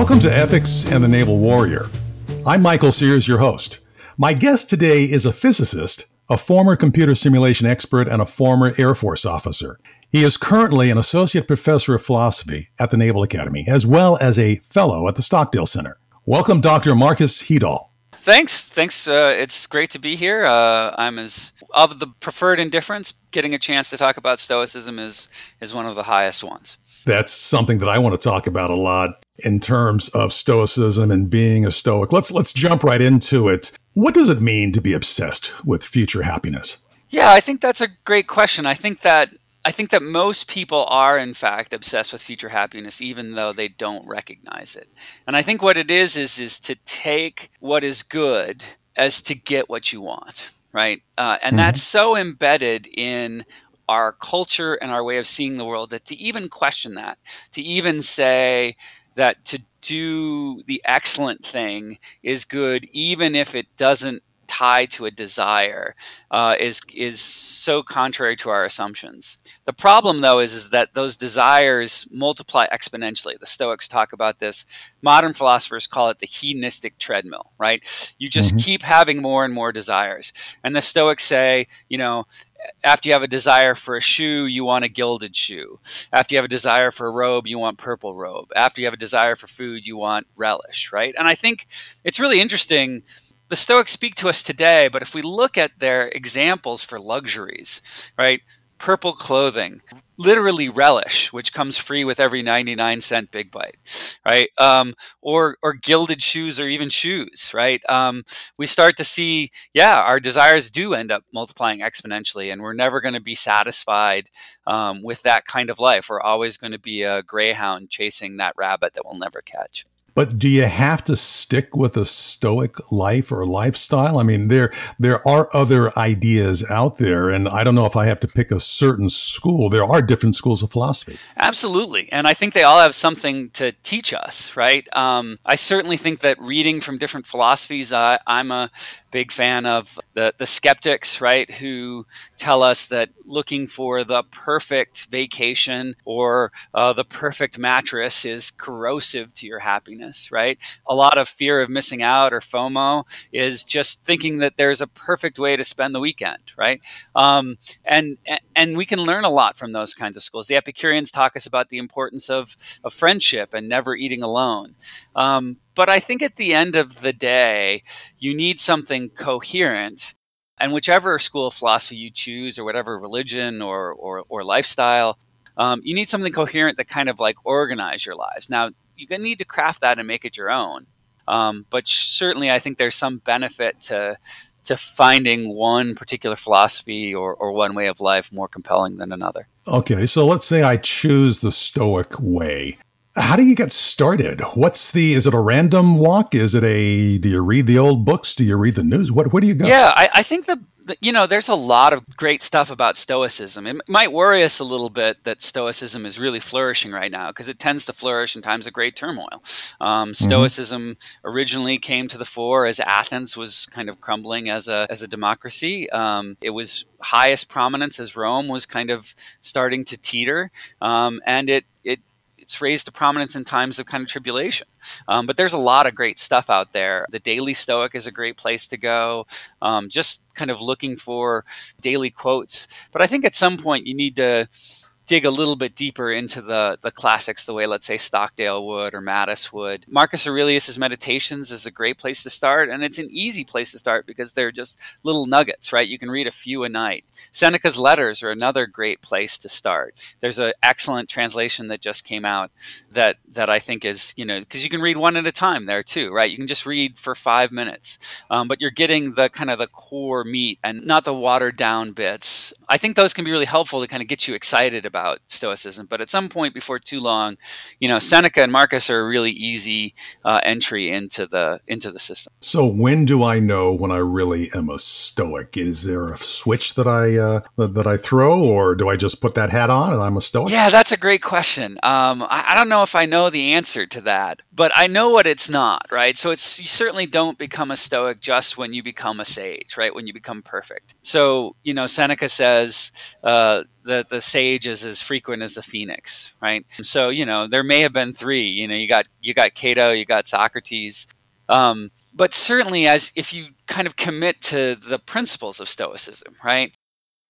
Welcome to Ethics and the Naval Warrior. I'm Michael Sears, your host. My guest today is a physicist, a former computer simulation expert, and a former Air Force officer. He is currently an associate professor of philosophy at the Naval Academy, as well as a fellow at the Stockdale Center. Welcome, Dr. Marcus Hedahl. Thanks. It's great to be here. I'm as of the preferred indifference. Getting a chance to talk about Stoicism is one of the highest ones. That's something that I want to talk about a lot in terms of Stoicism and being a Stoic. Let's jump right into it. What does it mean to be obsessed with future happiness? Yeah, I think that's a great question. I think that most people are, in fact, obsessed with future happiness, even though they don't recognize it. And I think what it is to take what is good as to get what you want, right? And that's so embedded in our culture and our way of seeing the world that to even question that, to even say that to do the excellent thing is good, even if it doesn't tie to a desire, is so contrary to our assumptions. The problem, though, is that those desires multiply exponentially. The Stoics talk about this. Modern philosophers call it the hedonistic treadmill, right? You just keep having more and more desires. And the Stoics say, you know, after you have a desire for a shoe, you want a gilded shoe. After you have a desire for a robe, you want purple robe. After you have a desire for food, you want relish, right? And I think it's really interesting. The Stoics speak to us today, but if we look at their examples for luxuries, right? Purple clothing, literally relish, which comes free with every 99-cent big bite, right? Or gilded shoes, or even shoes, right? We start to see, yeah, our desires do end up multiplying exponentially, and we're never going to be satisfied with that kind of life. We're always going to be a greyhound chasing that rabbit that we'll never catch. But do you have to stick with a Stoic life or lifestyle? I mean, there are other ideas out there, and I don't know if I have to pick a certain school. There are different schools of philosophy. Absolutely. And I think they all have something to teach us, right? I certainly think that reading from different philosophies, I'm a big fan of the skeptics, right, who tell us that looking for the perfect vacation or the perfect mattress is corrosive to your happiness, right? A lot of fear of missing out, or FOMO, is just thinking that there's a perfect way to spend the weekend, right? And we can learn a lot from those kinds of schools. The Epicureans talk us about the importance of friendship and never eating alone. But I think at the end of the day, you need something coherent. And whichever school of philosophy you choose, or whatever religion or lifestyle, you need something coherent that kind of like organize your lives. Now, you're going to need to craft that and make it your own. But certainly, I think there's some benefit to finding one particular philosophy or one way of life more compelling than another. Okay, so let's say I choose the Stoic way. How do you get started? Is it a random walk? Do you read the old books? Do you read the news? Where do you go? Yeah, I think there's a lot of great stuff about Stoicism. It might worry us a little bit that Stoicism is really flourishing right now, because it tends to flourish in times of great turmoil. Stoicism originally came to the fore as Athens was kind of crumbling as a democracy. It was highest prominence as Rome was kind of starting to teeter, and it's raised to prominence in times of kind of tribulation. But there's a lot of great stuff out there. The Daily Stoic is a great place to go, just kind of looking for daily quotes. But I think at some point you need to dig a little bit deeper into the classics, the way, let's say, Stockdale would or Mattis would. Marcus Aurelius' Meditations is a great place to start, and it's an easy place to start because they're just little nuggets, right? You can read a few a night. Seneca's letters are another great place to start. There's an excellent translation that just came out that I think is, you know, because you can read one at a time there too, right? You can just read for 5 minutes, but you're getting the kind of the core meat and not the watered down bits. I think those can be really helpful to kind of get you excited about Stoicism, but at some point before too long, you know, Seneca and Marcus are a really easy entry into the system. So when do I know when I really am a Stoic? Is there a switch that I throw, or do I just put that hat on and I'm a Stoic? Yeah, that's a great question. I don't know if I know the answer to that, but I know what it's not, right? So you certainly don't become a Stoic just when you become a sage, right? When you become perfect. So, you know, Seneca says, the sage is as frequent as the phoenix, right? So, you know, there may have been three. You know, you got Cato, you got Socrates. But certainly if you kind of commit to the principles of Stoicism, right?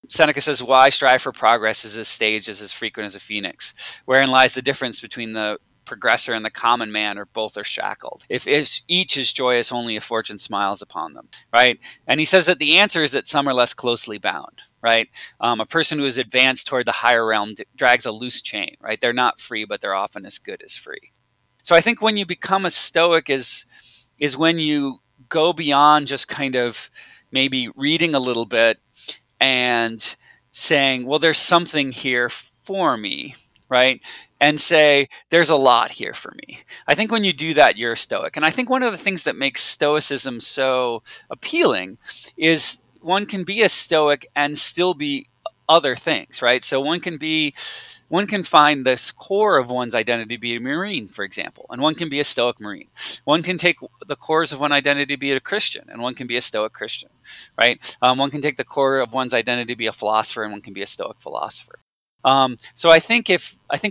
Seneca says, why strive for progress as a sage is as frequent as a phoenix? Wherein lies the difference between the progressor and the common man, or both are shackled. If each is joyous, only a fortune smiles upon them, right? And he says that the answer is that some are less closely bound, right? A person who is advanced toward the higher realm drags a loose chain, right? They're not free, but they're often as good as free. So I think when you become a Stoic is when you go beyond just kind of maybe reading a little bit and saying, well, there's something here for me, right? And say, there's a lot here for me. I think when you do that, you're a Stoic. And I think one of the things that makes Stoicism so appealing is one can be a Stoic and still be other things, right? So one can find this core of one's identity to be a Marine, for example, and one can be a Stoic Marine. One can take the cores of one's identity to be a Christian, and one can be a Stoic Christian, right? One can take the core of one's identity to be a philosopher, and one can be a Stoic philosopher. So I think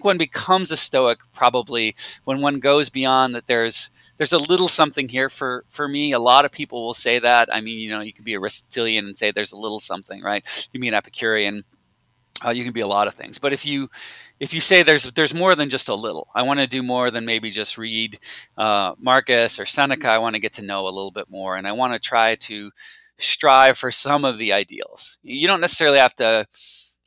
one becomes a Stoic probably when one goes beyond that. There's a little something here for me. A lot of people will say that. I mean, you know, you could be a Aristotelian and say there's a little something, right? You can be an Epicurean. You can be a lot of things. But if you say there's more than just a little, I want to do more than maybe just read Marcus or Seneca. I want to get to know a little bit more, and I want to try to strive for some of the ideals. You don't necessarily have to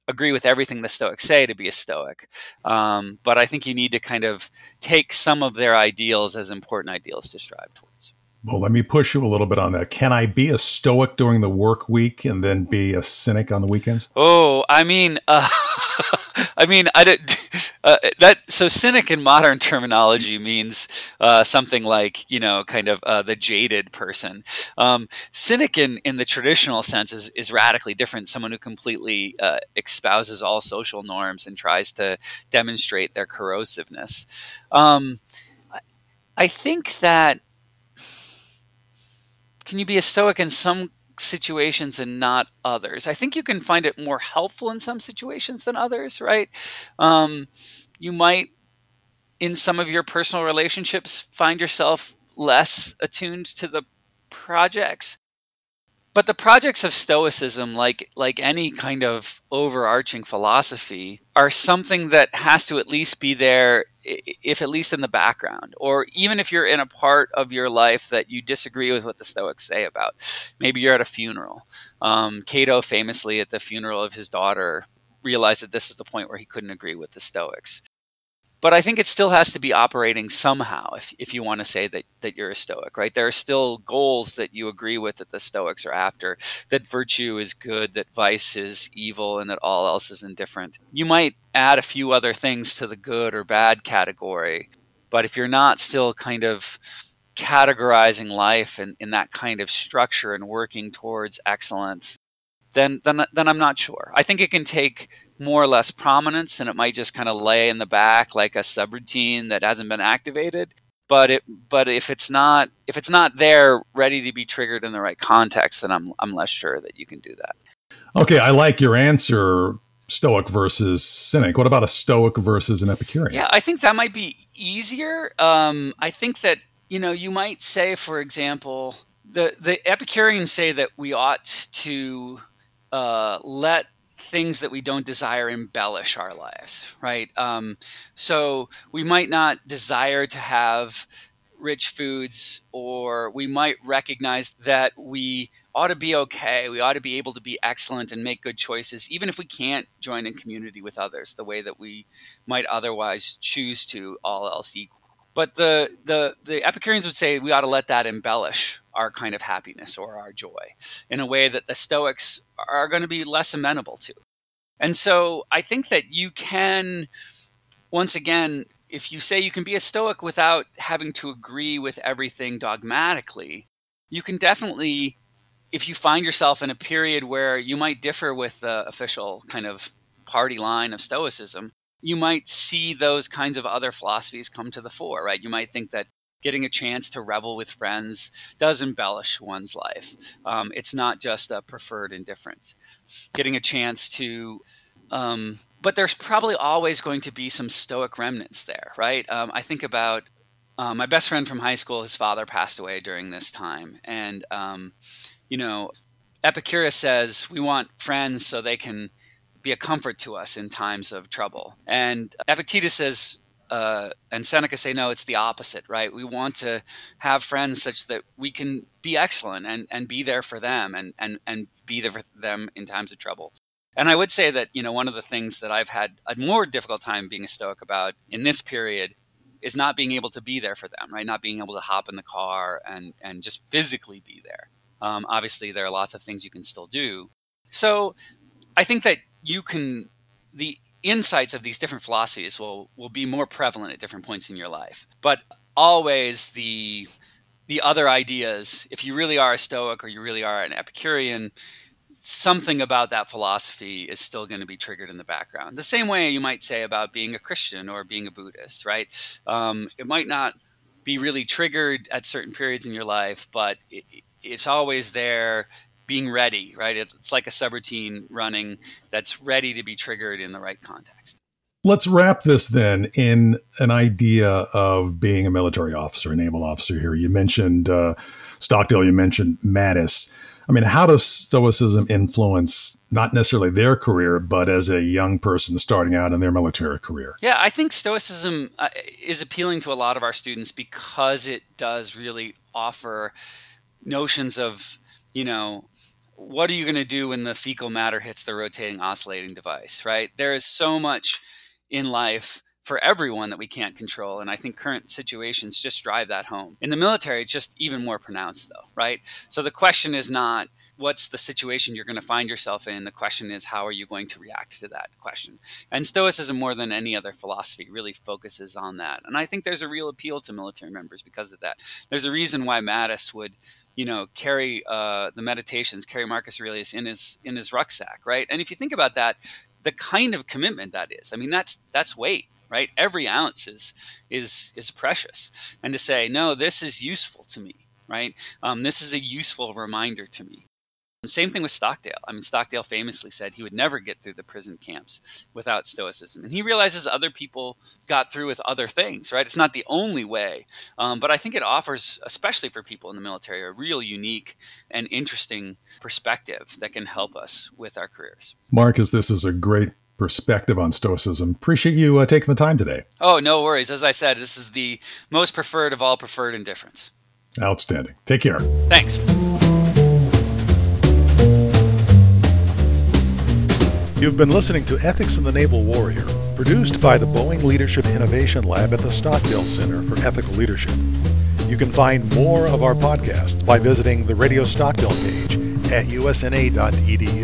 agree with everything the Stoics say to be a Stoic. But I think you need to kind of take some of their ideals as important ideals to strive towards. Well, let me push you a little bit on that. Can I be a Stoic during the work week and then be a cynic on the weekends? Oh, I mean, so cynic in modern terminology means something like, you know, kind of the jaded person. Cynic in the traditional sense is radically different. Someone who completely espouses all social norms and tries to demonstrate their corrosiveness. I think that, can you be a Stoic in some situations and not others? I think you can find it more helpful in some situations than others, right? You might, in some of your personal relationships, find yourself less attuned to the projects. But the projects of Stoicism, like any kind of overarching philosophy, are something that has to at least be there, if at least in the background, or even if you're in a part of your life that you disagree with what the Stoics say about. Maybe you're at a funeral. Cato famously at the funeral of his daughter realized that this is the point where he couldn't agree with the Stoics. But I think it still has to be operating somehow if you want to say that you're a Stoic, right? There are still goals that you agree with that the Stoics are after, that virtue is good, that vice is evil, and that all else is indifferent. You might add a few other things to the good or bad category, but if you're not still kind of categorizing life in that kind of structure and working towards excellence, then I'm not sure. I think it can take more or less prominence, and it might just kind of lay in the back like a subroutine that hasn't been activated. But if it's not there, ready to be triggered in the right context, then I'm less sure that you can do that. Okay, I like your answer. Stoic versus cynic. What about a Stoic versus an Epicurean? Yeah, I think that might be easier. I think that, you know, you might say, for example, the Epicureans say that we ought to let things that we don't desire embellish our lives, right? So we might not desire to have rich foods, or we might recognize that we ought to be okay. We ought to be able to be excellent and make good choices, even if we can't join in community with others the way that we might otherwise choose to, all else equal. But the Epicureans would say we ought to let that embellish our kind of happiness or our joy in a way that the Stoics are going to be less amenable to. And so I think that you can, once again, if you say you can be a Stoic without having to agree with everything dogmatically, you can definitely, if you find yourself in a period where you might differ with the official kind of party line of Stoicism, you might see those kinds of other philosophies come to the fore, right? You might think that getting a chance to revel with friends does embellish one's life. It's not just a preferred indifference. Getting a chance to But there's probably always going to be some Stoic remnants there, right? I think about my best friend from high school. His father passed away during this time. And, you know, Epicurus says we want friends so they can be a comfort to us in times of trouble. And Epictetus says, and Seneca say, no, it's the opposite, right? We want to have friends such that we can be excellent and be there for them and be there for them in times of trouble. And I would say that, you know, one of the things that I've had a more difficult time being a Stoic about in this period is not being able to be there for them, right? Not being able to hop in the car and just physically be there. Obviously, there are lots of things you can still do. So I think that the insights of these different philosophies will be more prevalent at different points in your life. But always the other ideas, if you really are a Stoic or you really are an Epicurean, something about that philosophy is still going to be triggered in the background. The same way you might say about being a Christian or being a Buddhist, right? It might not be really triggered at certain periods in your life, but it's always there being ready, right? It's like a subroutine running that's ready to be triggered in the right context. Let's wrap this then in an idea of being a military officer, a naval officer here. You mentioned Stockdale, you mentioned Mattis. I mean, how does Stoicism influence not necessarily their career, but as a young person starting out in their military career? Yeah, I think Stoicism is appealing to a lot of our students because it does really offer notions of, you know, what are you going to do when the fecal matter hits the rotating oscillating device, right? There is so much in life for everyone that we can't control. And I think current situations just drive that home. In the military, it's just even more pronounced though, right? So the question is not what's the situation you're going to find yourself in. The question is, how are you going to react to that question? And Stoicism, more than any other philosophy, really focuses on that. And I think there's a real appeal to military members because of that. There's a reason why Mattis would, you know, carry the Meditations, carry Marcus Aurelius in his rucksack, right? And if you think about that, the kind of commitment that is, I mean, that's weight. Right? Every ounce is precious. And to say, no, this is useful to me, right? This is a useful reminder to me. Same thing with Stockdale. I mean, Stockdale famously said he would never get through the prison camps without Stoicism. And he realizes other people got through with other things, right? It's not the only way. But I think it offers, especially for people in the military, a real unique and interesting perspective that can help us with our careers. Marcus, this is a great perspective on Stoicism. Appreciate you taking the time today. Oh, no worries. As I said, this is the most preferred of all preferred indifference. Outstanding. Take care. Thanks. You've been listening to Ethics in the Naval Warrior, produced by the Boeing Leadership Innovation Lab at the Stockdale Center for Ethical Leadership. You can find more of our podcasts by visiting the Radio Stockdale page at usna.edu.